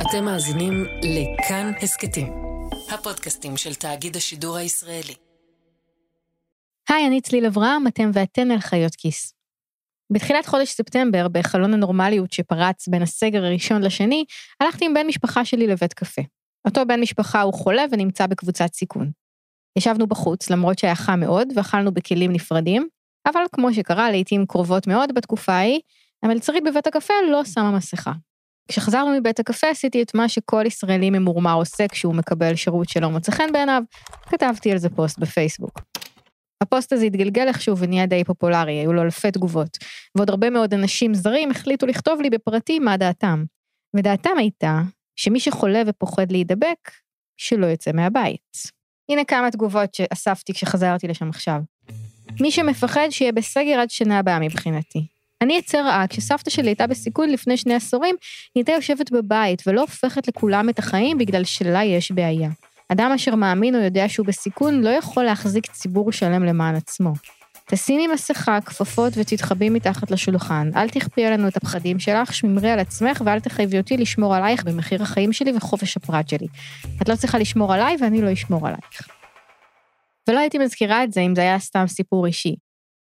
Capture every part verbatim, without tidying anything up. אתם מאזינים לכאן הסקטים, הפודקאסטים של תאגיד השידור הישראלי. היי, אני צליל אברהם, אתם ואתן על חיות כיס. בתחילת חודש ספטמבר, בחלון הנורמליות שפרץ בין הסגר הראשון לשני, הלכתי עם בן משפחה שלי לבית קפה. אותו בן משפחה הוא חולה ונמצא בקבוצת סיכון. ישבנו בחוץ, למרות שהיה חם מאוד, ואכלנו בכלים נפרדים, אבל כמו שקרה לעתים קרובות מאוד בתקופה ההיא, המלצרית בבית הקפה לא שמה מסכה. כשחזרנו מבית הקפה, עשיתי את מה שכל ישראלי ממורמר עושה כשהוא מקבל שירות שלא מוצא חן בעיניו, כתבתי על זה פוסט בפייסבוק. הפוסט הזה התגלגל איכשהו ונהיה די פופולרי, היו לו אלפי תגובות, ועוד הרבה מאוד אנשים זרים החליטו לכתוב לי בפרטי מה דעתם. ודעתם הייתה שמי שחולה ופוחד להידבק, שלא יוצא מהבית. הנה כמה תגובות שאספתי כשחזרתי לשם עכשיו. מי שמפחד שיהיה בסגר עד שנה הבאה מבחינתי. אני יצא רעה, כשסבתא שלי הייתה בסיכון לפני שני עשורים, היא הייתה יושבת בבית ולא הופכת לכולם את החיים בגלל שלה יש בעיה. אדם אשר מאמין או יודע שהוא בסיכון לא יכול להחזיק ציבור שלם למען עצמו. תשימי מסכה, כפפות ותתחבי מתחת לשולחן. אל תכפי עלינו את הפחדים שלך, שממרי על עצמך ואל תחייבי אותי לשמור עלייך במחיר החיים שלי וחופש הפרט שלי. את לא צריכה לשמור עליי ואני לא אשמור עלייך. ולא הייתי מזכירה את זה אם זה היה סתם סיפור אישי.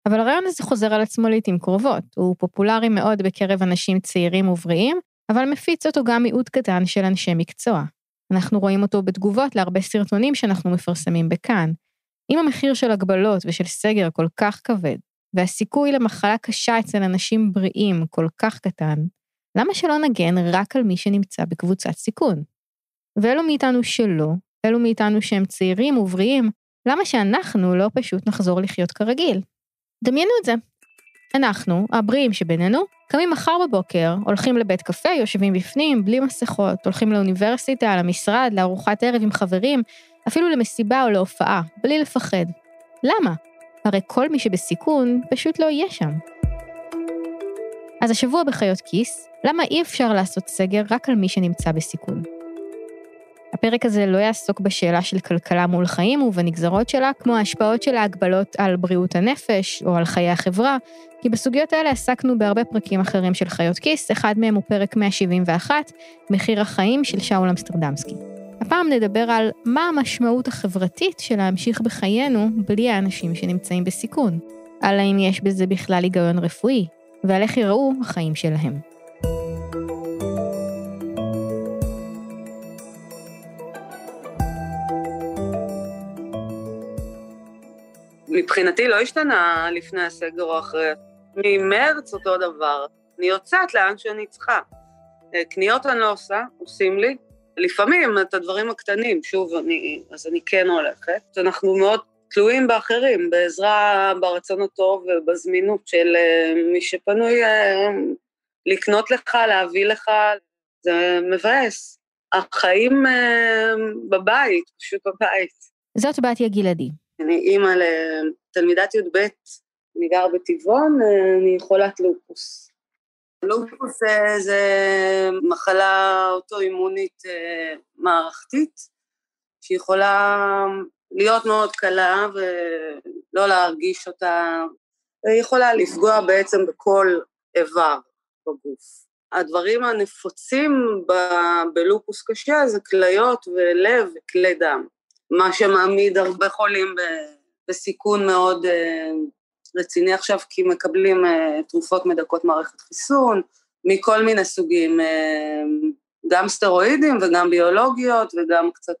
אבל הרעיון הזה חוזר על עצמו לעתים קרובות. הוא פופולרי מאוד בקרב אנשים צעירים ובריאים, אבל מפיץ אותו גם מיעוט קטן של אנשי מקצוע. אנחנו רואים אותו בתגובות להרבה סרטונים שאנחנו מפרסמים בכאן. אם המחיר של הגבלות ושל סגר כל כך כבד, והסיכוי למחלה קשה אצל אנשים בריאים כל כך קטן, למה שלא נגן רק על מי שנמצא בקבוצת סיכון? ואלו מאיתנו שלא, אלו מאיתנו שהם צעירים ובריאים, למה שאנחנו לא פשוט נחזור לחיות כרגיל? דמיינו את זה. אנחנו, הבריאים שבינינו, קמים מחר בבוקר, הולכים לבית קפה, יושבים בפנים, בלי מסכות, הולכים לאוניברסיטה, למשרד, לארוחת ערב עם חברים, אפילו למסיבה או להופעה, בלי לפחד. למה? הרי כל מי שבסיכון פשוט לא יהיה שם. אז השבוע בחיות כיס, למה אי אפשר לעשות סגר רק על מי שנמצא בסיכון? הפרק הזה לא יעסוק בשאלה של כלכלה מול חיים ובנגזרות שלה, כמו ההשפעות של ההגבלות על בריאות הנפש או על חיי החברה, כי בסוגיות האלה עסקנו בהרבה פרקים אחרים של חיות כיס, אחד מהם הוא פרק מאה שבעים ואחת, מחיר החיים של שאול אמסטרדמסקי. הפעם נדבר על מה המשמעות החברתית של להמשיך בחיינו בלי האנשים שנמצאים בסיכון, על האם יש בזה בכלל היגיון רפואי, ועל איך יראו החיים שלהם. מבחינתי לא השתנה לפני הסגר או אחרי. ממרץ אותו דבר. אני יוצאת לאן שאני צריכה. קניות אני לא עושה, עושים לי. לפעמים את הדברים הקטנים, שוב, אני, אז אני כן הולכת. אנחנו מאוד תלויים באחרים, בעזרה ברצון הטוב ובזמינות של מי שפנוי לקנות לך, להביא לך. זה מבאס. החיים בבית, פשוט בבית. זאת בתיה גלעדי. אני אימא לתלמידת י' ב', אני גר בטבעון, אני חולת לופוס. לופוס זה מחלה אוטואימונית מערכתית, שהיא יכולה להיות מאוד קלה ולא להרגיש אותה, היא יכולה לפגוע בעצם בכל איבר בגוף. הדברים הנפוצים ב- בלופוס קשה זה כליות ולב וכלי דם. מה שמעמיד הרבה חולים בסיכון מאוד רציני עכשיו, כי מקבלים תרופות מדכאות מערכת חיסון, מכל מיני סוגים, גם סטרואידים וגם ביולוגיות, וגם קצת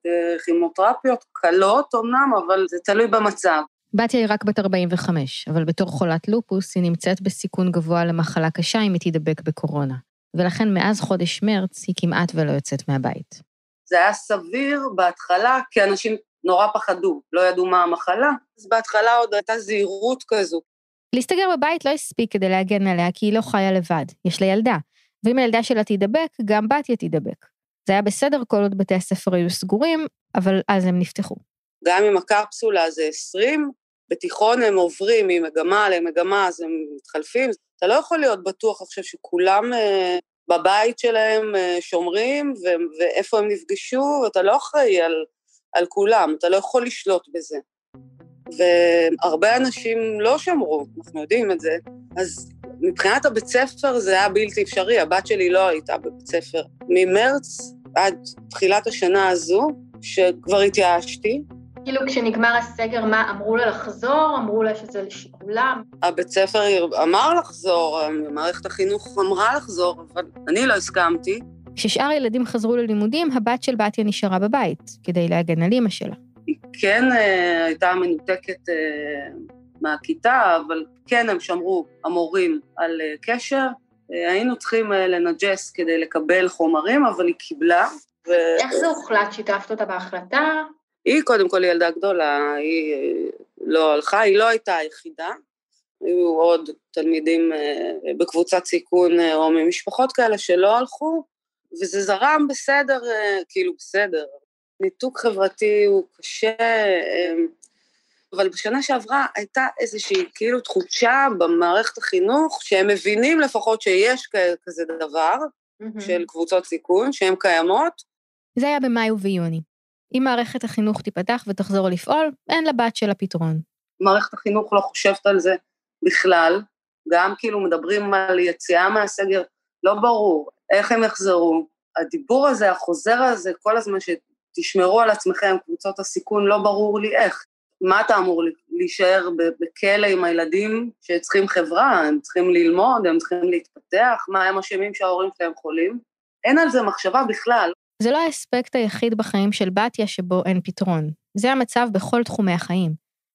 כימותרפיות, קלות אומנם, אבל זה תלוי במצב. בתיה היא רק בת ארבעים וחמש, אבל בתור חולת לופוס היא נמצאת בסיכון גבוה למחלה קשה אם היא תידבק בקורונה, ולכן מאז חודש מרץ היא כמעט ולא יוצאת מהבית. זה היה סביר בהתחלה, כי אנשים נורא פחדו, לא ידעו מה המחלה, אז בהתחלה עוד הייתה זהירות כזו. להסתגר בבית לא הספיק כדי להגן עליה, כי היא לא חיה לבד, יש לה ילדה, ואם הילדה שלה תידבק, גם בתיה תידבק. זה היה בסדר כל עוד בתי הספר היו סגורים, אבל אז הם נפתחו. גם עם הקרפסולה זה עשרים, בתיכון הם עוברים ממגמה למגמה, אז הם מתחלפים, אתה לא יכול להיות בטוח עכשיו שכולם... בבית שלהם שומרים, ו- ואיפה הם נפגשו, אתה לא אחראי על, על כולם, אתה לא יכול לשלוט בזה. והרבה אנשים לא שמרו, אנחנו יודעים את זה, אז מבחינת הבית ספר זה היה בלתי אפשרי, הבת שלי לא הייתה בבית ספר. ממרץ עד תחילת השנה הזו, שכבר התייאשתי. כאילו כשנגמר הסגר, מה אמרו לה לחזור? אמרו לה שזה לשיקולם? הבית ספר אמר לחזור, מערכת החינוך אמרה לחזור, אבל אני לא הסכמתי. כששאר ילדים חזרו ללימודים, הבת של בתיה נשארה בבית, כדי להגן על אמא שלה. היא כן הייתה מנותקת מהכיתה, אבל כן הם שמרו המורים על קשר. היינו צריכים לנג'ס כדי לקבל חומרים, אבל היא קיבלה. ו... איך זה הוחלט? שיתפת אותה בהחלטה? היא קודם כל ילדה גדולה, היא לא הלכה, היא לא הייתה היחידה. היו עוד תלמידים בקבוצת סיכון או ממשפחות כאלה שלא הלכו, וזה זרם בסדר, כאילו בסדר. ניתוק חברתי הוא קשה, אבל בשנה שעברה הייתה איזושהי כאילו תחושה במערכת החינוך, שהם מבינים לפחות שיש כזה דבר, mm-hmm. של קבוצות סיכון, שהן קיימות. זה היה במאי וביוני. אם מערכת החינוך תיפתח ותחזור לפעול, אין לבת של הפתרון. מערכת החינוך לא חושבת על זה בכלל, גם כאילו מדברים על יציאה מהסגר, לא ברור איך הם יחזרו. הדיבור הזה, החוזר הזה, כל הזמן שתשמרו על עצמכם, קבוצות הסיכון, לא ברור לי איך. מה אתה אמור להישאר בכלא עם הילדים שצריכים חברה, הם צריכים ללמוד, הם צריכים להתפתח, מה הם אשמים שההורים שלהם חולים? אין על זה מחשבה בכלל. זה לא האספקט היחיד בחיים של בתיה שבו אין פתרון. זה המצב בכל תחומי החיים.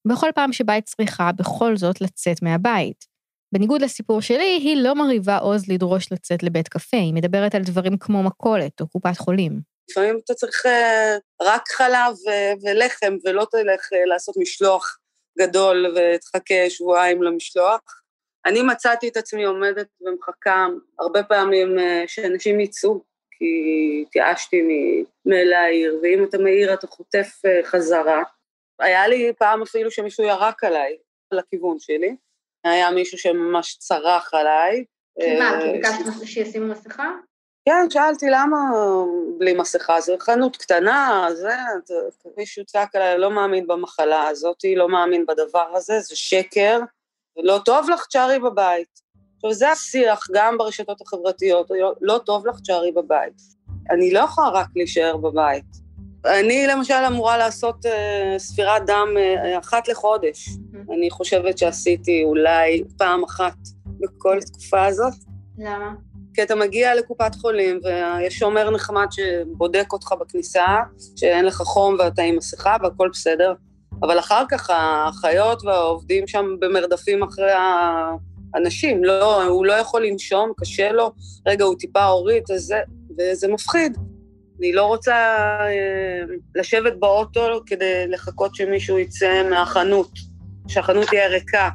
בכל פעם שבה היא צריכה בכל זאת לצאת מהבית. בניגוד לסיפור שלי, היא לא מריבה עוז לדרוש לצאת לבית קפה, היא מדברת על דברים כמו מכולת או קופת חולים. לפעמים אתה צריך רק חלב ולחם, ולא תלך לעשות משלוח גדול ותחכה שבועיים למשלוח. אני מצאתי את עצמי עומדת ומחכה הרבה פעמים שאנשים ייצאו, כי התייאשתי מלהעיר, ואם אתה מעיר אתה חוטף חזרה. היה לי פעם אפילו שמישהו ירק עליי, לכיוון שלי. היה מישהו שממש צרח עליי. מה, כי ביקשת שישימו מסכה? כן, שאלתי למה בלי מסכה, זו חנות קטנה, זה, מישהו צעק עליי, לא מאמין במחלה הזאת, לא מאמין בדבר הזה, זה שקר, ולא טוב לך תשארי בבית. עכשיו, זה השיח גם ברשתות החברתיות, לא טוב לך תשארי בבית. אני לא יכולה רק להישאר בבית. אני למשל אמורה לעשות ספירת דם אחת לחודש. אני חושבת שעשיתי אולי פעם אחת בכל התקופה הזאת. למה? כי אתה מגיע לקופת חולים, ויש שומר נחמד שבודק אותך בכניסה, שאין לך חום ואתה עם מסכה, והכל בסדר. אבל אחר כך החיות והעובדים שם במרדפים אחרי האנשים, לא, הוא לא יכול לנשום, קשה לו, רגע, הוא טיפה הורית, וזה, וזה מפחיד. אני לא רוצה אה, לשבת באוטו כדי לחכות שמישהו יצא מהחנות, שהחנות תהיה ריקה,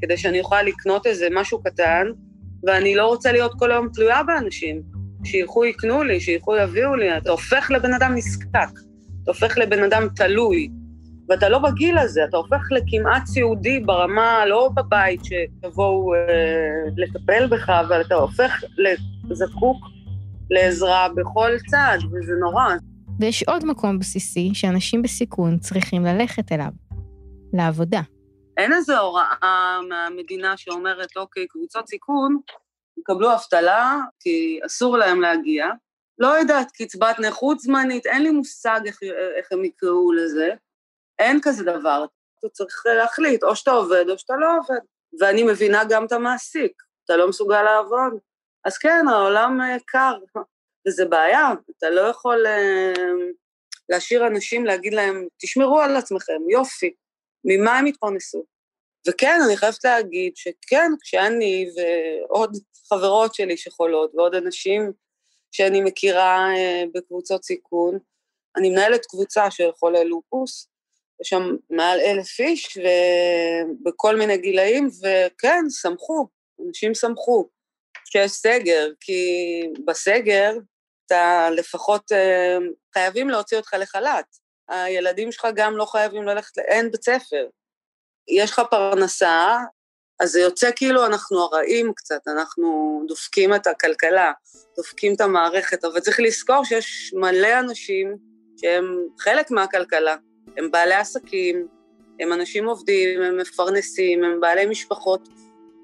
כדי שאני אוכל לקנות איזה משהו קטן, ואני לא רוצה להיות כל היום תלויה באנשים, שילכו יקנו לי, שילכו יביאו לי, אתה הופך לבן אדם נזקק, אתה הופך לבן אדם תלוי, ואתה לא בגיל הזה, אתה הופך לכמעט סיעודי ברמה, לא בבית שתבואו אה, לטפל בך, אבל אתה הופך לזקוק לעזרה בכל צד, וזה נורא. ויש עוד מקום בסיסי שאנשים בסיכון צריכים ללכת אליו, לעבודה. אין איזו הוראה מהמדינה שאומרת, אוקיי, קבוצות סיכון, יקבלו אבטלה, כי אסור להם להגיע. לא יודעת, קצבת נכות זמנית, אין לי מושג איך, איך הם יקראו לזה. אין כזה דבר. אתה צריך להחליט, או שאתה עובד או שאתה לא עובד. ואני מבינה גם את המעסיק, אתה לא מסוגל לעבוד. אז כן, העולם קר, וזה בעיה. אתה לא יכול להשאיר אנשים, להגיד להם, תשמרו על עצמכם, יופי. ממה הם התפרנסו. וכן, אני חייבת להגיד שכן, כשאני ועוד חברות שלי שחולות, ועוד אנשים שאני מכירה בקבוצות סיכון, אני מנהלת קבוצה של חולי לופוס, ושם מעל אלף איש, ובכל מיני גילאים, וכן, שמחו, אנשים שמחו, שיש סגר, כי בסגר, אתה לפחות חייבים להוציא אותך לחל"ת, הילדים שלך גם לא חייבים ללכת, אין בית ספר. יש לך פרנסה, אז זה יוצא כאילו אנחנו הרעים קצת, אנחנו דופקים את הכלכלה, דופקים את המערכת, אבל צריך לזכור שיש מלא אנשים שהם חלק מהכלכלה, הם בעלי עסקים, הם אנשים עובדים, הם מפרנסים, הם בעלי משפחות,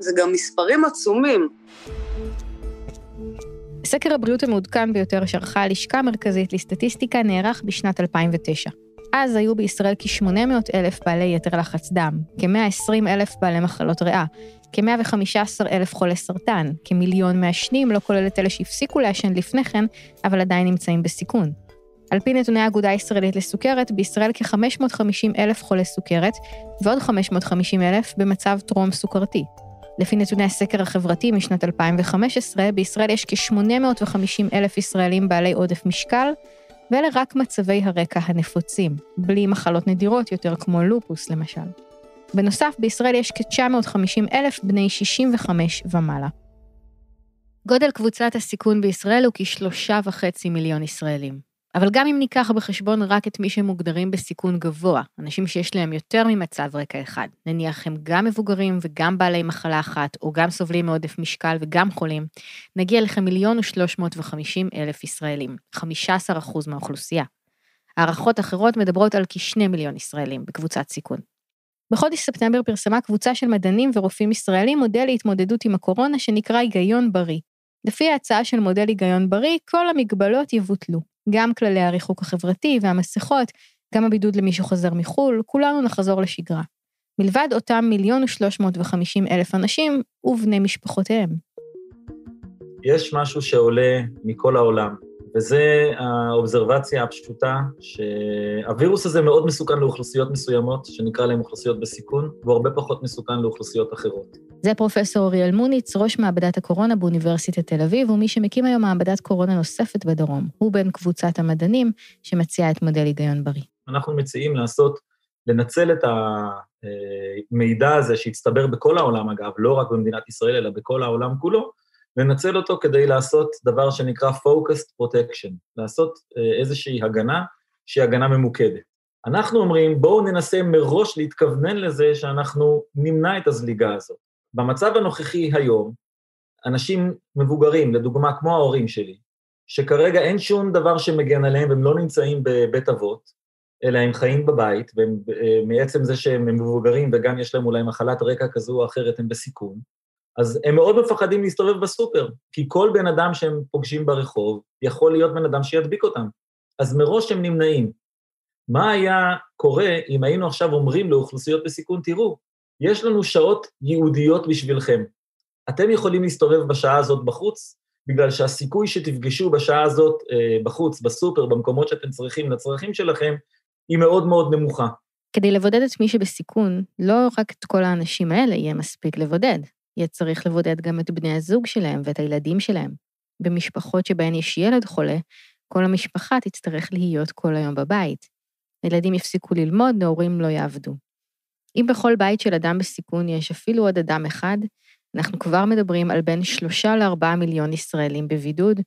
זה גם מספרים עצומים. סקר הבריאות המעודכן ביותר שערכה הלשכה המרכזית לסטטיסטיקה נערך בשנת אלפיים ותשע. אז היו בישראל כ-שמונה מאות אלף בעלי יתר לחץ דם, כ-מאה ועשרים אלף בעלי מחלות ריאה, כ-מאה וחמישה עשר אלף חולי סרטן, כמיליון מעשנים, לא כולל את אלה שהפסיקו לעשן לפני כן, אבל עדיין נמצאים בסיכון. על פי נתוני האגודה הישראלית לסוכרת, בישראל כ-חמש מאות וחמישים אלף חולי סוכרת, ועוד חמש מאות וחמישים אלף במצב טרום סוכרתי. לפי נתוני הסקר החברתי משנת אלפיים וחמש עשרה, בישראל יש כ-שמונה מאות וחמישים אלף ישראלים בעלי עודף משקל, ואלה רק מצבי הרקע הנפוצים, בלי מחלות נדירות יותר כמו לופוס למשל. בנוסף, בישראל יש כ-תשע מאות וחמישים אלף בני שישים וחמש ומעלה. גודל קבוצת הסיכון בישראל הוא כ-שלושה וחצי מיליון ישראלים. אבל גם אם ניקח בחשבון רק את מי שמוגדרים בסיכון גבוה, אנשים שיש להם יותר ממצב רקע אחד, נניח הם גם מבוגרים וגם בעלי מחלה אחת, או גם סובלים מעודף משקל וגם חולים, נגיע לכמיליון ושלוש מאות וחמישים אלף ישראלים, חמישה עשר אחוז מהאוכלוסייה. הערכות אחרות מדברות על כשני מיליון ישראלים בקבוצת סיכון. בחודש ספטמבר פרסמה קבוצה של מדענים ורופאים ישראלים מודל להתמודדות עם הקורונה שנקרא היגיון בריא. לפי ההצעה של מודל היגיון בריא, כל המגבלות יבוטלו. גם כללי הריחוק החברתי והמסכות, גם הבידוד למי שחוזר מחול, כולנו נחזור לשגרה. מלבד אותם מיליון ושלוש מאות וחמישים אלף אנשים ובני משפחותיהם. יש משהו שעולה מכל העולם, וזה האובזרבציה הפשוטה, שהווירוס הזה מאוד מסוכן לאוכלוסיות מסוימות, שנקרא להם אוכלוסיות בסיכון, והוא הרבה פחות מסוכן לאוכלוסיות אחרות. זה פרופסור אוריאל מוניץ, ראש מעבדת הקורונה באוניברסיטת תל אביב, ומי שמקים היום מעבדת קורונה נוספת בדרום. הוא בין קבוצת המדענים שמציעה את מודל היגיון בריא. אנחנו מציעים לעשות, לנצל את המידע הזה שהצטבר בכל העולם, אגב, לא רק במדינת ישראל, אלא בכל העולם כולו, לנצל אותו כדי לעשות דבר שנקרא focused protection, לעשות איזושהי הגנה שהיא הגנה ממוקדת. אנחנו אומרים, בואו ננסה מראש להתכוונן לזה שאנחנו נמנע את הזליגה הזאת. במצב הנוכחי היום, אנשים מבוגרים, לדוגמה כמו ההורים שלי, שכרגע אין שום דבר שמגן עליהם, והם לא נמצאים בבית אבות, אלא הם חיים בבית, ומעצם זה שהם מבוגרים, וגם יש להם אולי מחלת רקע כזו או אחרת, הם בסיכון. אז הם מאוד מפחדים להסתובב בסופר, כי כל בן אדם שהם פוגשים ברחוב, יכול להיות בן אדם שידביק אותם. אז מראש הם נמנעים. מה היה קורה אם היינו עכשיו אומרים לאוכלוסיות בסיכון, תראו, יש לנו שעות ייעודיות בשבילכם. אתם יכולים להסתובב בשעה הזאת בחוץ, בגלל שהסיכוי שתפגשו בשעה הזאת בחוץ, בסופר, במקומות שאתם צריכים לצרכים שלכם, היא מאוד מאוד נמוכה. כדי לבודד את מי שבסיכון, לא רק את כל האנשים האלה יהיה מספיק לבודד. יהיה צריך לבודד גם את בני הזוג שלהם ואת הילדים שלהם. במשפחות שבהן יש ילד חולה, כל המשפחה תצטרך להיות כל היום בבית. הילדים יפסיקו ללמוד, ההורים לא יעבדו. אם בכל בית של אדם בסיכון יש אפילו עוד אדם אחד, אנחנו כבר מדברים על בין שלושה לארבעה מיליון ישראלים בבידוד,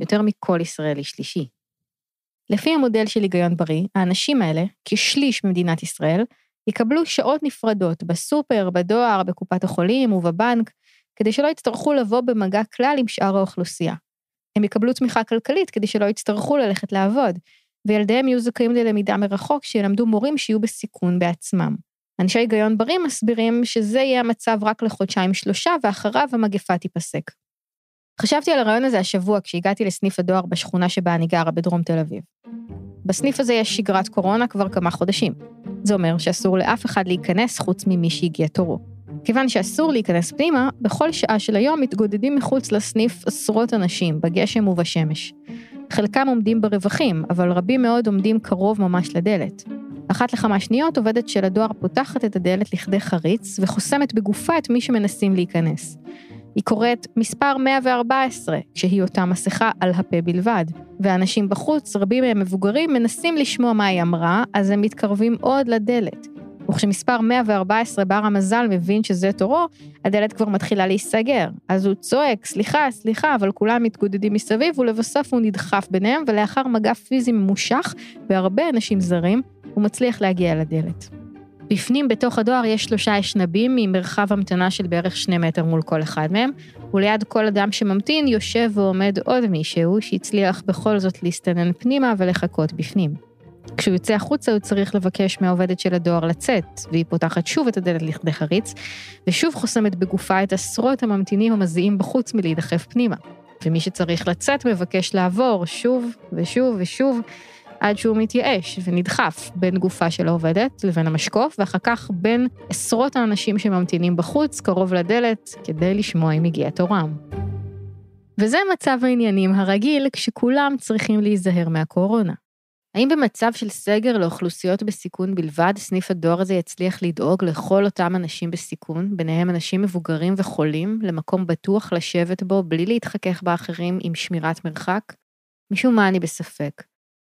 יותר מכל ישראלי שלישי. לפי המודל של היגיון בריא, האנשים האלה, כשליש ממדינת ישראל, יקבלו שעות נפרדות בסופר, בדואר, בקופת החולים ובבנק, כדי שלא יצטרכו לבוא במגע כלל עם שאר האוכלוסייה. הם יקבלו תמיכה כלכלית כדי שלא יצטרכו ללכת לעבוד, וילדיהם יהיו זכאים ללמידה מרחוק שילמדו מורים שיהיו בסיכון בעצמם. אנשי היגיון בריא מסבירים שזה יהיה המצב רק לחודשיים שלושה, ואחריו המגפה תיפסק. חשבתי על הרעיון הזה השבוע כשהגעתי לסניף הדואר בשכונה שבה אני גרה בדרום תל אביב. בסניף הזה יש שגרת קורונה כבר כמה חודשים. זה אומר שאסור לאף אחד להיכנס חוץ ממי שהגיע תורו. כיוון שאסור להיכנס פנימה, בכל שעה של היום מתגודדים מחוץ לסניף עשרות אנשים, בגשם ובשמש. חלקם עומדים ברווחים, אבל רבים מאוד עומדים קרוב ממש לדלת. אחת לכמה שניות עובדת של הדואר פותחת את הדלת לכדי חריץ, וחוסמת בגופה את מי שמנסים להיכנס. היא קוראת מספר מאה וארבע עשרה, כשהיא אותה מסכה על הפה בלבד, ואנשים בחוץ, רבים מהם מבוגרים, מנסים לשמוע מה היא אמרה, אז הם מתקרבים עוד לדלת. וכשמספר מאה וארבע עשרה בר המזל מבין שזה תורו, הדלת כבר מתחילה להיסגר. אז הוא צועק, סליחה, סליחה, אבל כולם מתגודדים מסביב, ולבסוף הוא נדחף ביניהם, ולאחר מגע פיזי ממושך, והרבה אנשים זרים, הוא מצליח להגיע לדלת. בפנים בתוך הדואר יש שלושה אשנבים ממרחב המתנה של בערך שני מטר מול כל אחד מהם, וליד כל אדם שממתין יושב ועומד עוד מישהו שהצליח בכל זאת להסתנן פנימה ולחכות בפנים. כשהוא יוצא החוצה הוא צריך לבקש מהעובדת של הדואר לצאת, והיא פותחת שוב את הדלת לכדי חריץ, ושוב חוסמת בגופה את עשרות הממתינים המזיעים בחוץ מלהידחף פנימה. ומי שצריך לצאת מבקש לעבור שוב ושוב ושוב, עד שהוא מתייאש ונדחף בין גופה של העובדת לבין המשקוף, ואחר כך בין עשרות האנשים שממתינים בחוץ, קרוב לדלת, כדי לשמוע אם הגיע תורם. וזה מצב העניינים הרגיל כשכולם צריכים להיזהר מהקורונה. האם במצב של סגר לאוכלוסיות בסיכון בלבד, סניף הדואר הזה יצליח לדאוג לכל אותם אנשים בסיכון, ביניהם אנשים מבוגרים וחולים, למקום בטוח לשבת בו בלי להתחכך באחרים עם שמירת מרחק? משום מה אני בספק.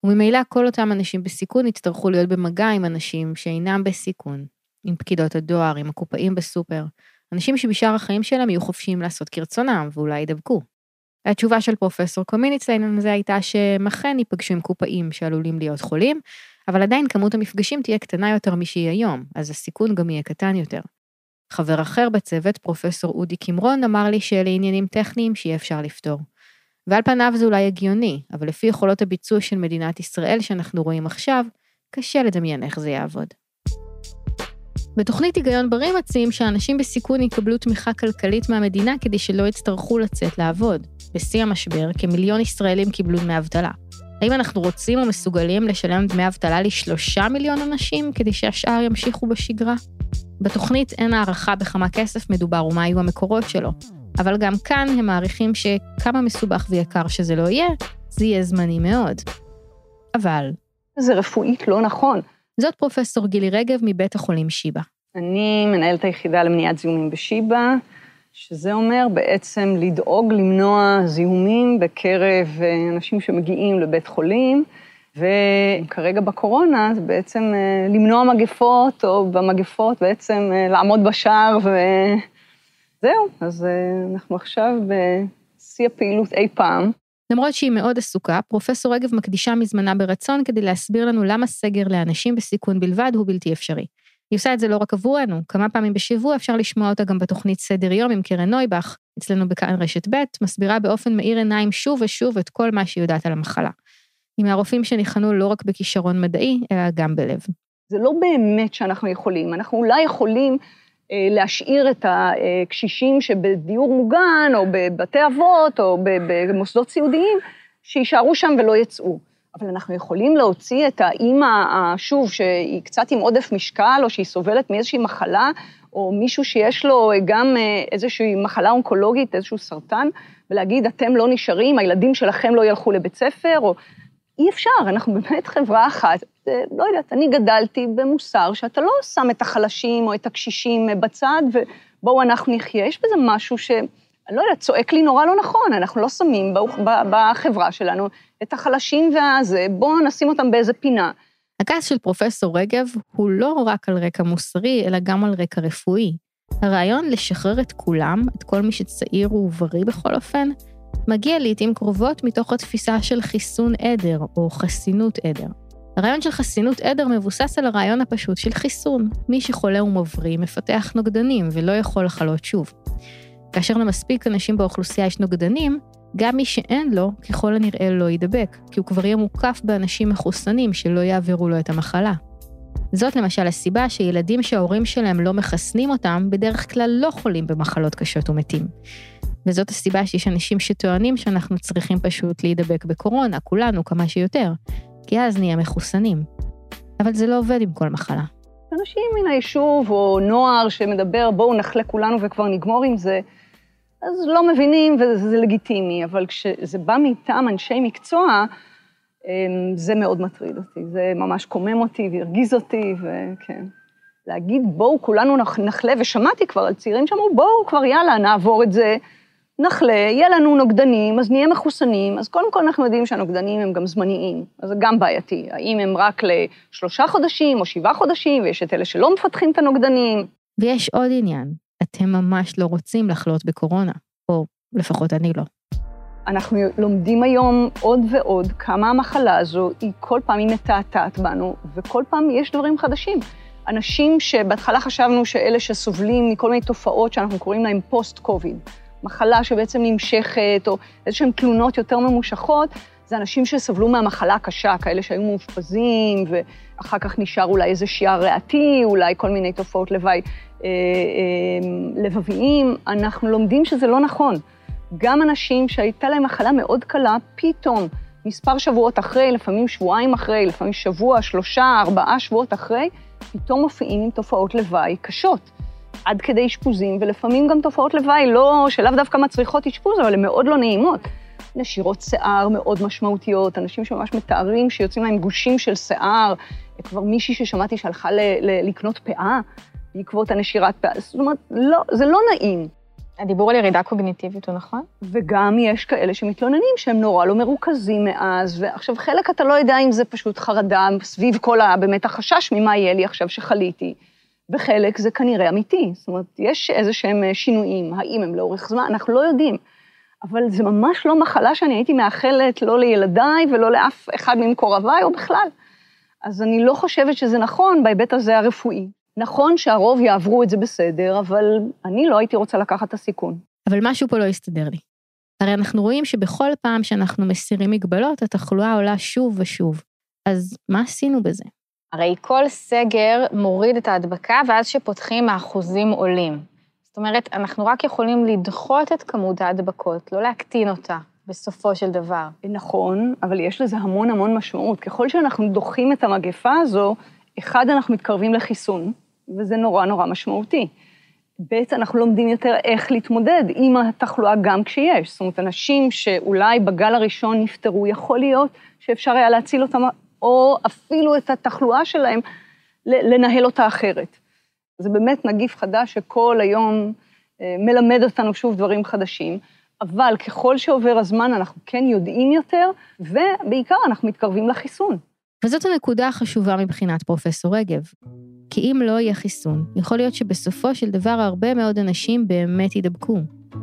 וממילא כל אותם אנשים בסיכון יצטרכו להיות במגע עם אנשים שאינם בסיכון, עם פקידות הדואר, עם הקופאים בסופר, אנשים שבשאר החיים שלהם יהיו חופשיים לעשות כרצונם ואולי ידבקו. התשובה של פרופסור קומיניץ לעניין הזה הייתה שמכן ייפגשו עם קופאים שעלולים להיות חולים, אבל עדיין כמות המפגשים תהיה קטנה יותר משהיא היום, אז הסיכון גם יהיה קטן יותר. חבר אחר בצוות, פרופסור אודי קימרון, אמר לי שאלה עניינים טכניים שיהיה אפשר לפתור. ועל פניו זה אולי הגיוני, אבל לפי יכולות הביצוע של מדינת ישראל שאנחנו רואים עכשיו, קשה לדמיין איך זה יעבוד. בתוכנית היגיון בריא מציעים שאנשים בסיכון יקבלו תמיכה כלכלית מהמדינה כדי שלא יצטרכו לצאת לעבוד. בשיא המשבר, כמיליון ישראלים קיבלו דמי אבטלה. האם אנחנו רוצים או מסוגלים לשלם דמי אבטלה לשלושה מיליון אנשים כדי שהשאר ימשיכו בשגרה? בתוכנית אין הערכה בכמה כסף מדובר ומה היו המקורות שלו. אבל גם כאן הם מעריכים שכמה מסובך ויקר שזה לא יהיה, זה יהיה זמני מאוד. אבל... זה רפואית לא נכון. זאת פרופסור גילי רגב מבית החולים שיבא. אני מנהלת היחידה למניעת זיהומים בשיבא, שזה אומר בעצם לדאוג למנוע זיהומים בקרב אנשים שמגיעים לבית חולים, וכרגע בקורונה זה בעצם למנוע מגפות, או במגפות בעצם לעמוד בשער ו... זהו, אז אנחנו עכשיו בשיא הפעילות אי פעם. למרות שהיא מאוד עסוקה, פרופסור רגב מקדישה מזמנה ברצון כדי להסביר לנו למה סגר לאנשים בסיכון בלבד הוא בלתי אפשרי. היא עושה את זה לא רק עבורנו, כמה פעמים בשבוע אפשר לשמוע אותה גם בתוכנית סדר יום עם קרן נויבך, אצלנו בכאן רשת ב', מסבירה באופן מאיר עיניים שוב ושוב את כל מה שהיא יודעת על המחלה. היא מהרופאים שניחנו לא רק בכישרון מדעי, אלא גם בלב. זה לא באמת שאנחנו יכולים, אנחנו אולי יכולים להשאיר את הקשישים שבדיור מוגן, או בבתי אבות, או במוסדות סיעודיים, שישארו שם ולא יצאו. אבל אנחנו יכולים להוציא את האמא, שוב, שהיא קצת עם עודף משקל, או שהיא סובלת מאיזושהי מחלה, או מישהו שיש לו גם איזושהי מחלה אונקולוגית, איזשהו סרטן, ולהגיד, אתם לא נשארים, הילדים שלכם לא ילכו לבית ספר, או... אי אפשר, אנחנו באמת חברה אחת. לא יודעת, אני גדלתי במוסר שאתה לא שם את החלשים או את הקשישים בצד, ובואו אנחנו נחיה. יש בזה משהו ש... לא יודעת, צועק לי נורא לא נכון, אנחנו לא שמים בחברה שלנו את החלשים והזה, בואו נשים אותם באיזה פינה. הכעס של פרופסור רגב הוא לא רק על רקע מוסרי, אלא גם על רקע רפואי. הרעיון לשחרר את כולם, את כל מי שצעיר ובריא בכל אופן, מגיע לעתים קרובות מתוך התפיסה של חיסון עדר או חסינות עדר. הרעיון של חסינות עדר מבוסס על הרעיון הפשוט של חיסון. מי שחולה ומבריא מפתח נוגדנים ולא יכול לחלות שוב. כאשר למספיק אנשים באוכלוסייה יש נוגדנים, גם מי שאין לו, ככל הנראה לא יידבק, כי הוא כבר יהיה מוקף באנשים מחוסנים שלא יעבירו לו את המחלה. זאת למשל הסיבה שילדים שההורים שלהם לא מחסנים אותם, בדרך כלל לא חולים במחלות קשות ומתים. וזאת הסיבה שיש אנשים שטוענים שאנחנו צריכים פשוט להידבק בקורונה, כולנו כמה שיותר, כי אז נהיה מחוסנים. אבל זה לא עובד עם כל מחלה. אנשים מן היישוב או נוער שמדבר, בואו נחלה כולנו וכבר נגמור עם זה, אז לא מבינים וזה לגיטימי, אבל כשזה בא מאיתם אנשי מקצוע, זה מאוד מטריד אותי, זה ממש קומם אותי והרגיז אותי, וכן. להגיד בואו כולנו נחלה, ושמעתי כבר על צעירים שאמרו, בואו כבר יאללה נעבור את זה, נחלה, יהיה לנו נוגדנים, אז נהיה מחוסנים, אז קודם כל אנחנו יודעים שהנוגדנים הם גם זמניים, אז זה גם בעייתי, האם הם רק לשלושה חודשים או שבעה חודשים, ויש את אלה שלא מפתחים את הנוגדנים. ויש עוד עניין, אתם ממש לא רוצים לחלות בקורונה, או לפחות אני לא. אנחנו לומדים היום עוד ועוד כמה המחלה הזו היא כל פעם היא מתעתעת בנו, וכל פעם יש דברים חדשים. אנשים שבהתחלה חשבנו שאלה שסובלים מכל מיני תופעות שאנחנו קוראים להם פוסט-קוביד, מחלה שבעצם נמשכת, או איזשהן תלונות יותר ממושכות, זה אנשים שסבלו מהמחלה הקשה, כאלה שהיו מאושפזים, ואחר כך נשאר אולי איזה שיער ריאתי, אולי כל מיני תופעות לוואי אה, אה, לבביים. אנחנו לומדים שזה לא נכון. גם אנשים שהייתה להם מחלה מאוד קלה, פתאום מספר שבועות אחרי, לפעמים שבועיים אחרי, לפעמים שבוע, שלושה, ארבעה שבועות אחרי, פתאום מופיעים עם תופעות לוואי קשות, עד כדי אשפוזים, ולפעמים גם תופעות לוואי לא, שלאו דווקא מצריכות אשפוז, אבל הן מאוד לא נעימות. נשירות שיער מאוד משמעותיות, אנשים שממש מתארים שיוצאים להם גושים של שיער, כבר מישהי ששמעתי שהלכה ל- ל- לקנות פאה, בעקבות הנשירת פאה, זאת אומרת, לא, זה לא נעים. הדיבור על ירידה קוגניטיבית הוא נכון? וגם יש כאלה שמתלוננים שהם נורא לא מרוכזים מאז, ועכשיו חלק אתה לא יודע אם זה פשוט חרדה סביב כל באמת החשש ממה יהיה לי עכשיו שחליתי, וחלק זה כנראה אמיתי, זאת אומרת, יש איזה שהם שינויים, האם הם לאורך זמן, אנחנו לא יודעים, אבל זה ממש לא מחלה שאני הייתי מאחלת לא לילדיי ולא לאף אחד ממקורביי או בכלל, אז אני לא חושבת שזה נכון בהיבט הזה הרפואי. נכון שהרוב יעברו את זה בסדר, אבל אני לא הייתי רוצה לקחת את הסיכון. אבל משהו פה לא יסתדר לי. הרי אנחנו רואים שבכל פעם שאנחנו מסירים מגבלות, התחלואה עולה שוב ושוב. אז מה עשינו בזה? הרי כל סגר מוריד את ההדבקה, ואז שפותחים האחוזים עולים. זאת אומרת, אנחנו רק יכולים לדחות את כמות ההדבקות, לא להקטין אותה בסופו של דבר. נכון, אבל יש לזה המון המון משמעות. ככל שאנחנו דוחים את המגפה הזו, אחד, אנחנו מתקרבים לחיסון. וזה נורא נורא משמעותי. בעצם אנחנו לומדים יותר איך להתמודד עם התחלואה גם כשיש. זאת אומרת, אנשים שאולי בגל הראשון נפטרו, יכול להיות שאפשר היה להציל אותם, או אפילו את התחלואה שלהם, לנהל אותה אחרת. זה באמת נגיף חדש שכל היום מלמד אותנו שוב דברים חדשים, אבל ככל שעובר הזמן אנחנו כן יודעים יותר, ובעיקר אנחנו מתקרבים לחיסון. וזאת הנקודה החשובה מבחינת פרופסור רגב. כי אם לא יהיה חיסון, יכול להיות שבסופו של דבר הרבה מאוד אנשים באמת ידבקו,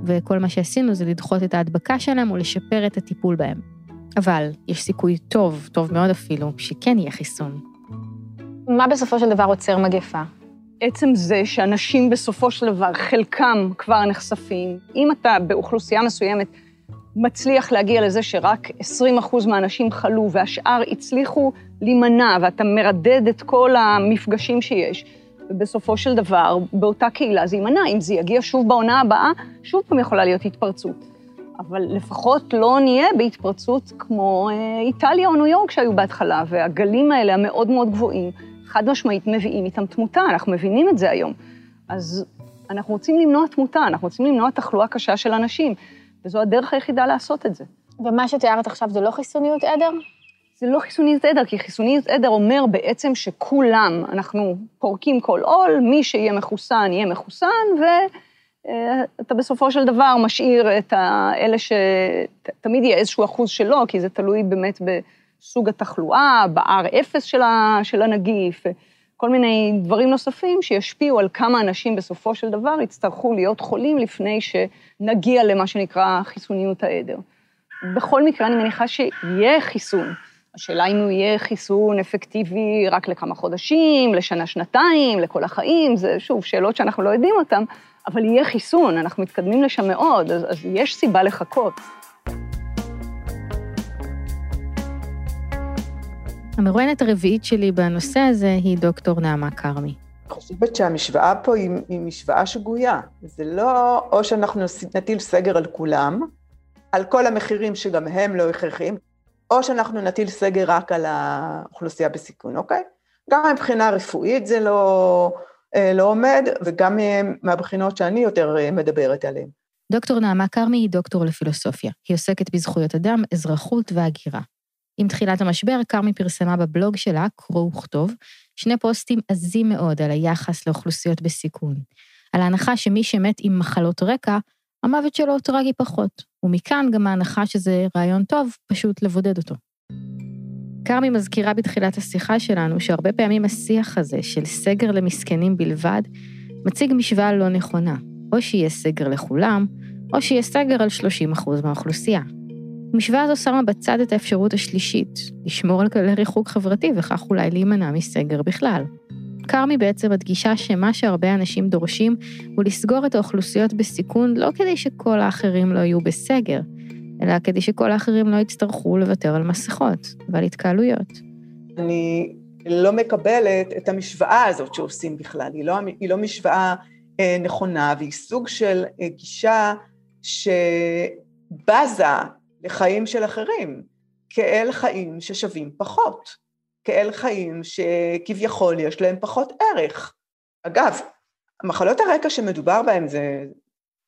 וכל מה שעשינו זה לדחות את ההדבקה שלהם ולשפר את הטיפול בהם. אבל יש סיכוי טוב, טוב מאוד אפילו, שכן יהיה חיסון. מה בסופו של דבר עוצר מגפה? עצם זה שאנשים בסופו של דבר, חלקם כבר נחשפים. אם אתה באוכלוסייה מסוימת מצליח להגיע לזה שרק עשרים אחוז מהאנשים חלו, והשאר הצליחו להימנע, ואתה מרדד את כל המפגשים שיש. ובסופו של דבר, באותה קהילה זה יימנע. אם זה יגיע שוב בעונה הבאה, שוב פעם יכולה להיות התפרצות. אבל לפחות לא נהיה בהתפרצות כמו איטליה או ניו יורק שהיו בהתחלה, והגלים האלה המאוד מאוד גבוהים, חד משמעית מביאים איתם תמותה, אנחנו מבינים את זה היום. אז אנחנו רוצים למנוע תמותה, אנחנו רוצים למנוע תחלואה קשה של אנשים, וזו הדרך היחידה לעשות את זה. ומה שתיארת עכשיו זה לא חיסוניות עדר? זה לא חיסוניות עדר, כי חיסוניות עדר אומר בעצם שכולם, אנחנו פורקים כל עול, מי שיהיה מחוסן יהיה מחוסן, ואתה בסופו של דבר משאיר את האלה שתמיד יהיה איזשהו אחוז שלו, כי זה תלוי באמת בסוג התחלואה, ב-אר אפס של הנגיף, כל מיני דברים נוספים שישפיעו על כמה אנשים בסופו של דבר יצטרכו להיות חולים לפני שנגיע למה שנקרא חיסוניות העדר. בכל מקרה אני מניחה שיהיה חיסון. השאלה אם הוא יהיה חיסון אפקטיבי רק לכמה חודשים, לשנה שנתיים, לכל החיים, זה שוב שאלות שאנחנו לא יודעים אותן, אבל יהיה חיסון, אנחנו מתקדמים לשם מאוד, אז, אז יש סיבה לחכות. המרואיינת הרביעית שלי בנושא הזה היא דוקטור נעמה קרמי. אני חושבת שהמשוואה פה היא, היא משוואה שגויה. זה לא או שאנחנו נטיל סגר על כולם, על כל המחירים שגם הם לא הכרחיים, או שאנחנו נטיל סגר רק על האוכלוסייה בסיכון, אוקיי? גם מבחינה רפואית זה לא, לא עומד, וגם מהבחינות שאני יותר מדברת עליהן. דוקטור נעמה קרמי היא דוקטור לפילוסופיה. היא עוסקת בזכויות אדם, אזרחות והגירה. עם תחילת המשבר, קרמי פרסמה בבלוג שלה, קרוא וכתוב, שני פוסטים עזים מאוד על היחס לאוכלוסיות בסיכון, על ההנחה שמי שמת עם מחלות רקע, המוות שלו טרגי פחות, ומכאן גם ההנחה שזה רעיון טוב, פשוט לבודד אותו. קרמי מזכירה בתחילת השיחה שלנו, שהרבה פעמים השיח הזה של סגר למסכנים בלבד, מציג משוואה לא נכונה, או שיהיה סגר לכולם, או שיהיה סגר על שלושים אחוז מהאוכלוסייה. המשוואה הזו שמה בצד את האפשרות השלישית, לשמור על כללי ריחוק חברתי, וכך אולי להימנע מסגר בכלל. קרמי בעצם הדגישה שמה שהרבה אנשים דורשים, הוא לסגור את האוכלוסיות בסיכון לא כדי שכל האחרים לא יהיו בסגר, אלא כדי שכל האחרים לא יצטרכו לוותר על מסכות ועל התקהלויות. אני לא מקבלת את המשוואה הזאת שעושים בכלל, היא לא, היא לא משוואה אה, נכונה, והיא סוג של אה, גישה שבזה לחיים של אחרים, כאל חיים ששווים פחות, כאל חיים שכביכול יש להם פחות ערך. אגב, מחלות הרקע שמדובר בהם זה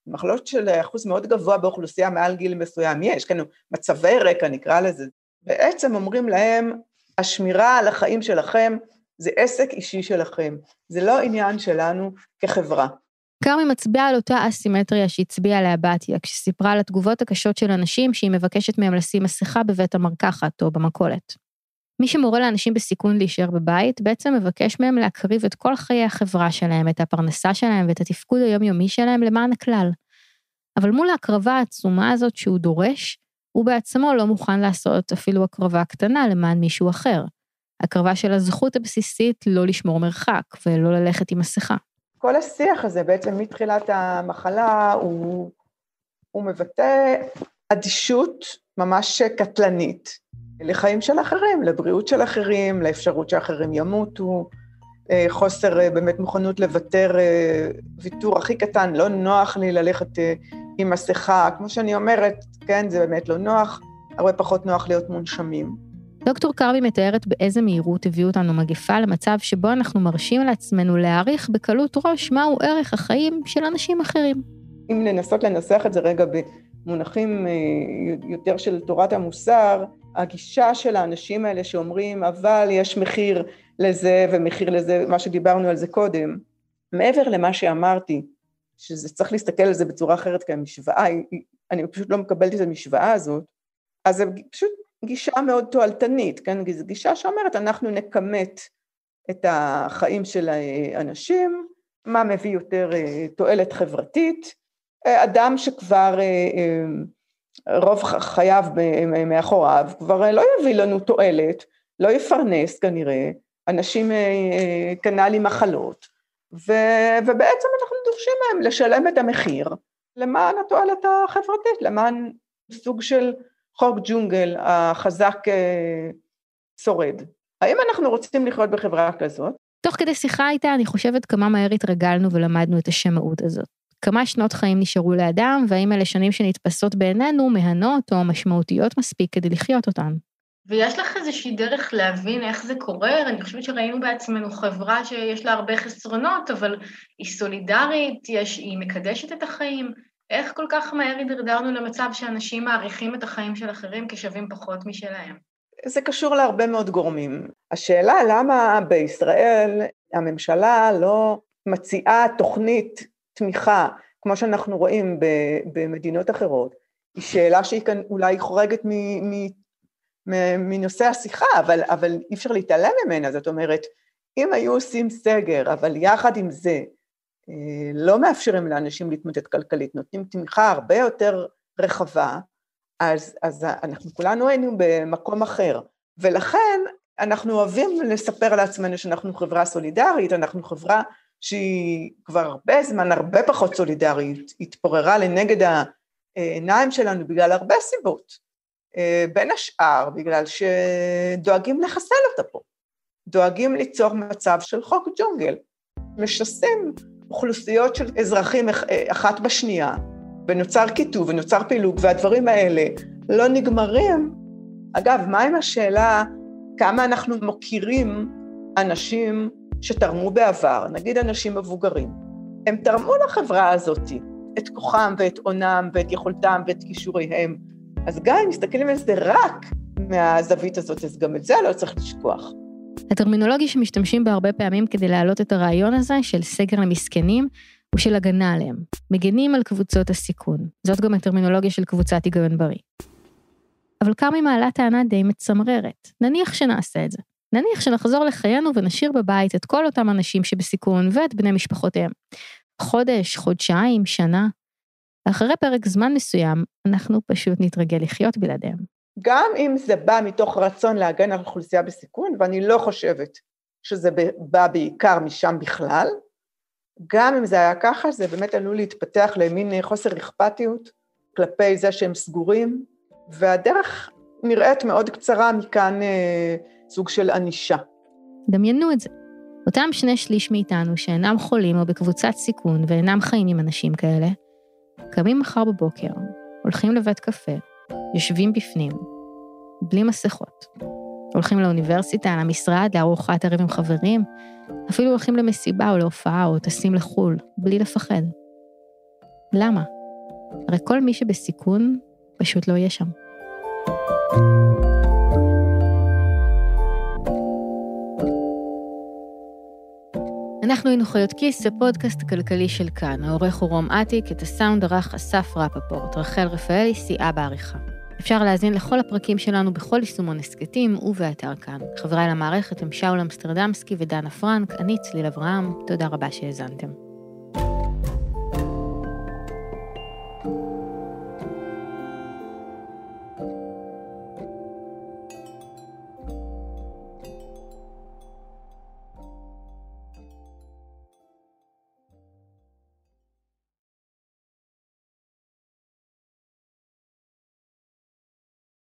מחלות של אחוז מאוד גבוה באוכלוסייה מעל גיל מסוים, יש, כן, מצבי רקע נקרא לזה. בעצם אומרים להם, השמירה על החיים שלכם זה עסק אישי שלכם, זה לא עניין שלנו כחברה. קרמי מצביעה על אותה אסימטריה שהצביעה עליה בתיה, כשסיפרה על התגובות הקשות של אנשים שהיא מבקשת מהם לשים מסכה בבית המרקחת או במכולת. מי שמורה לאנשים בסיכון להישאר בבית, בעצם מבקש מהם להקריב את כל חיי החברה שלהם, את הפרנסה שלהם ואת התפקוד היומיומי שלהם למען הכלל. אבל מול ההקרבה העצומה הזאת שהוא דורש, הוא בעצמו לא מוכן לעשות אפילו הקרבה קטנה למען מישהו אחר. הקרבה של הזכות הבסיסית לא לשמור מרחק ולא ללכת עם מסכה. כל השיח הזה בעצם מתחילת המחלה הוא, הוא מבטא אדישות ממש קטלנית לחיים של אחרים, לבריאות של אחרים, לאפשרות שאחרים ימותו, חוסר באמת מוכנות לוותר, ויתור הכי קטן, לא נוח לי ללכת עם מסכה, כמו שאני אומרת, כן, זה באמת לא נוח, הרבה פחות נוח להיות מונשמים. דוקטור קרמי מתארת באיזה מהירות הביאו אותנו מגפה למצב שבו אנחנו מרשים לעצמנו להעריך בקלות ראש מהו ערך החיים של אנשים אחרים. אם לנסות לנסח את זה רגע במונחים יותר של תורת המוסר, הגישה של האנשים האלה שאומרים, אבל יש מחיר לזה ומחיר לזה, מה שדיברנו על זה קודם, מעבר למה שאמרתי, שזה צריך להסתכל על זה בצורה אחרת כמשוואה, אני פשוט לא מקבלת את המשוואה הזאת, אז זה פשוט גישה מאוד תועלתנית, כן? גישה שאומרת, אנחנו נקמת את החיים של האנשים, מה מביא יותר תועלת חברתית, אדם שכבר רוב חייו מאחוריו, כבר לא יביא לנו תועלת, לא יפרנס כנראה, אנשים קנה לי מחלות, ובעצם אנחנו דורשים מהם לשלם את המחיר, למען התועלת החברתית, למען סוג של חוק ג'ונגל, החזק שורד. האם אנחנו רוצים לחיות בחברה כזאת? תוך כדי שיחה איתה, אני חושבת כמה מהר התרגלנו ולמדנו את השמאות הזאת. כמה שנות חיים נשארו לאדם, והאם אלה שנים שנתפסות בעינינו, מהנות או משמעותיות מספיק כדי לחיות אותן. ויש לך איזושהי דרך להבין איך זה קורה? אני חושבת שראינו בעצמנו חברה שיש לה הרבה חסרונות, אבל היא סולידרית, יש, היא מקדשת את החיים. איך כל כך מהר הדרדרנו למצב שאנשים מעריכים את החיים של אחרים כשווים פחות משלהם? זה קשור להרבה מאוד גורמים. השאלה למה בישראל הממשלה לא מציעה תוכנית תמיכה, כמו שאנחנו רואים במדינות אחרות, היא שאלה שהיא כאן אולי חורגת מנושא השיחה, אבל, אבל אי אפשר להתעלם ממנה, זאת אומרת, אם היו עושים סגר, אבל יחד עם זה, לא מאפשרים לאנשים להתמודד כלכלית, נותנים תמיכה הרבה יותר רחבה, אז, אז אנחנו כולנו היינו במקום אחר, ולכן אנחנו אוהבים לספר לעצמנו שאנחנו חברה סולידרית, אנחנו חברה שהיא כבר הרבה זמן, הרבה פחות סולידרית, התפוררה לנגד העיניים שלנו בגלל הרבה סיבות, בין השאר, בגלל שדואגים לחסל אותה פה, דואגים ליצור מצב של חוק ג'ונגל, משסים אוכלוסיות של אזרחים אחת בשנייה, ונוצר כיתוב, ונוצר פילוג, והדברים האלה לא נגמרים. אגב, מה עם השאלה כמה אנחנו מוכירים אנשים שתרמו בעבר, נגיד אנשים מבוגרים? הם תרמו לחברה הזאת את כוחם ואת עונם ואת יכולתם ואת כישוריהם. אז גם אם מסתכלים על זה רק מהזווית הזאת, אז גם את זה לא צריך לשכוח. הטרמינולוגיה שמשתמשים בה הרבה פעמים כדי להעלות את הרעיון הזה של סגר למסכנים ושל הגנה עליהם. מגנים על קבוצות הסיכון. זאת גם הטרמינולוגיה של קבוצת היגיון בריא. אבל קרמי מעלה טענה די מצמררת. נניח שנעשה את זה. נניח שנחזור לחיינו ונשאיר בבית את כל אותם אנשים שבסיכון ואת בני משפחותיהם. חודש, חודשיים, שנה. אחרי פרק זמן מסוים, אנחנו פשוט נתרגל לחיות בלעדיהם. גם אם זה בא מתוך רצון להגן על אוכלוסייה בסיכון, ואני לא חושבת שזה בא בעיקר משם בכלל, גם אם זה היה ככה, זה באמת עלול להתפתח למין חוסר אכפתיות, כלפי זה שהם סגורים, והדרך נראית מאוד קצרה מכאן אה, סוג של אנישה. דמיינו את זה. אותם שני שליש מאיתנו שאינם חולים או בקבוצת סיכון ואינם חיים עם אנשים כאלה, קמים מחר בבוקר, הולכים לבית קפה, יושבים בפנים, בלי מסכות. הולכים לאוניברסיטה, למשרד, לארוחת ערב עם חברים, אפילו הולכים למסיבה או להופעה או טסים לחול, בלי לפחד. למה? הרי כל מי שבסיכון פשוט לא יהיה שם. אנחנו היינו חיות כיס, זה פודקאסט הכלכלי של כאן. העורך הוא רום עתיק, את הסאונד ערך אסף רפפורט, רחל רפאלי סייעה בעריכה. אפשר להזין לכל הפרקים שלנו בכל יישומון הסקטים ובאתר כאן. חבריי למערכת הם שאול אמסטרדמסקי ודנה פרנק, אני צליל אברהם, תודה רבה שהאזנתם.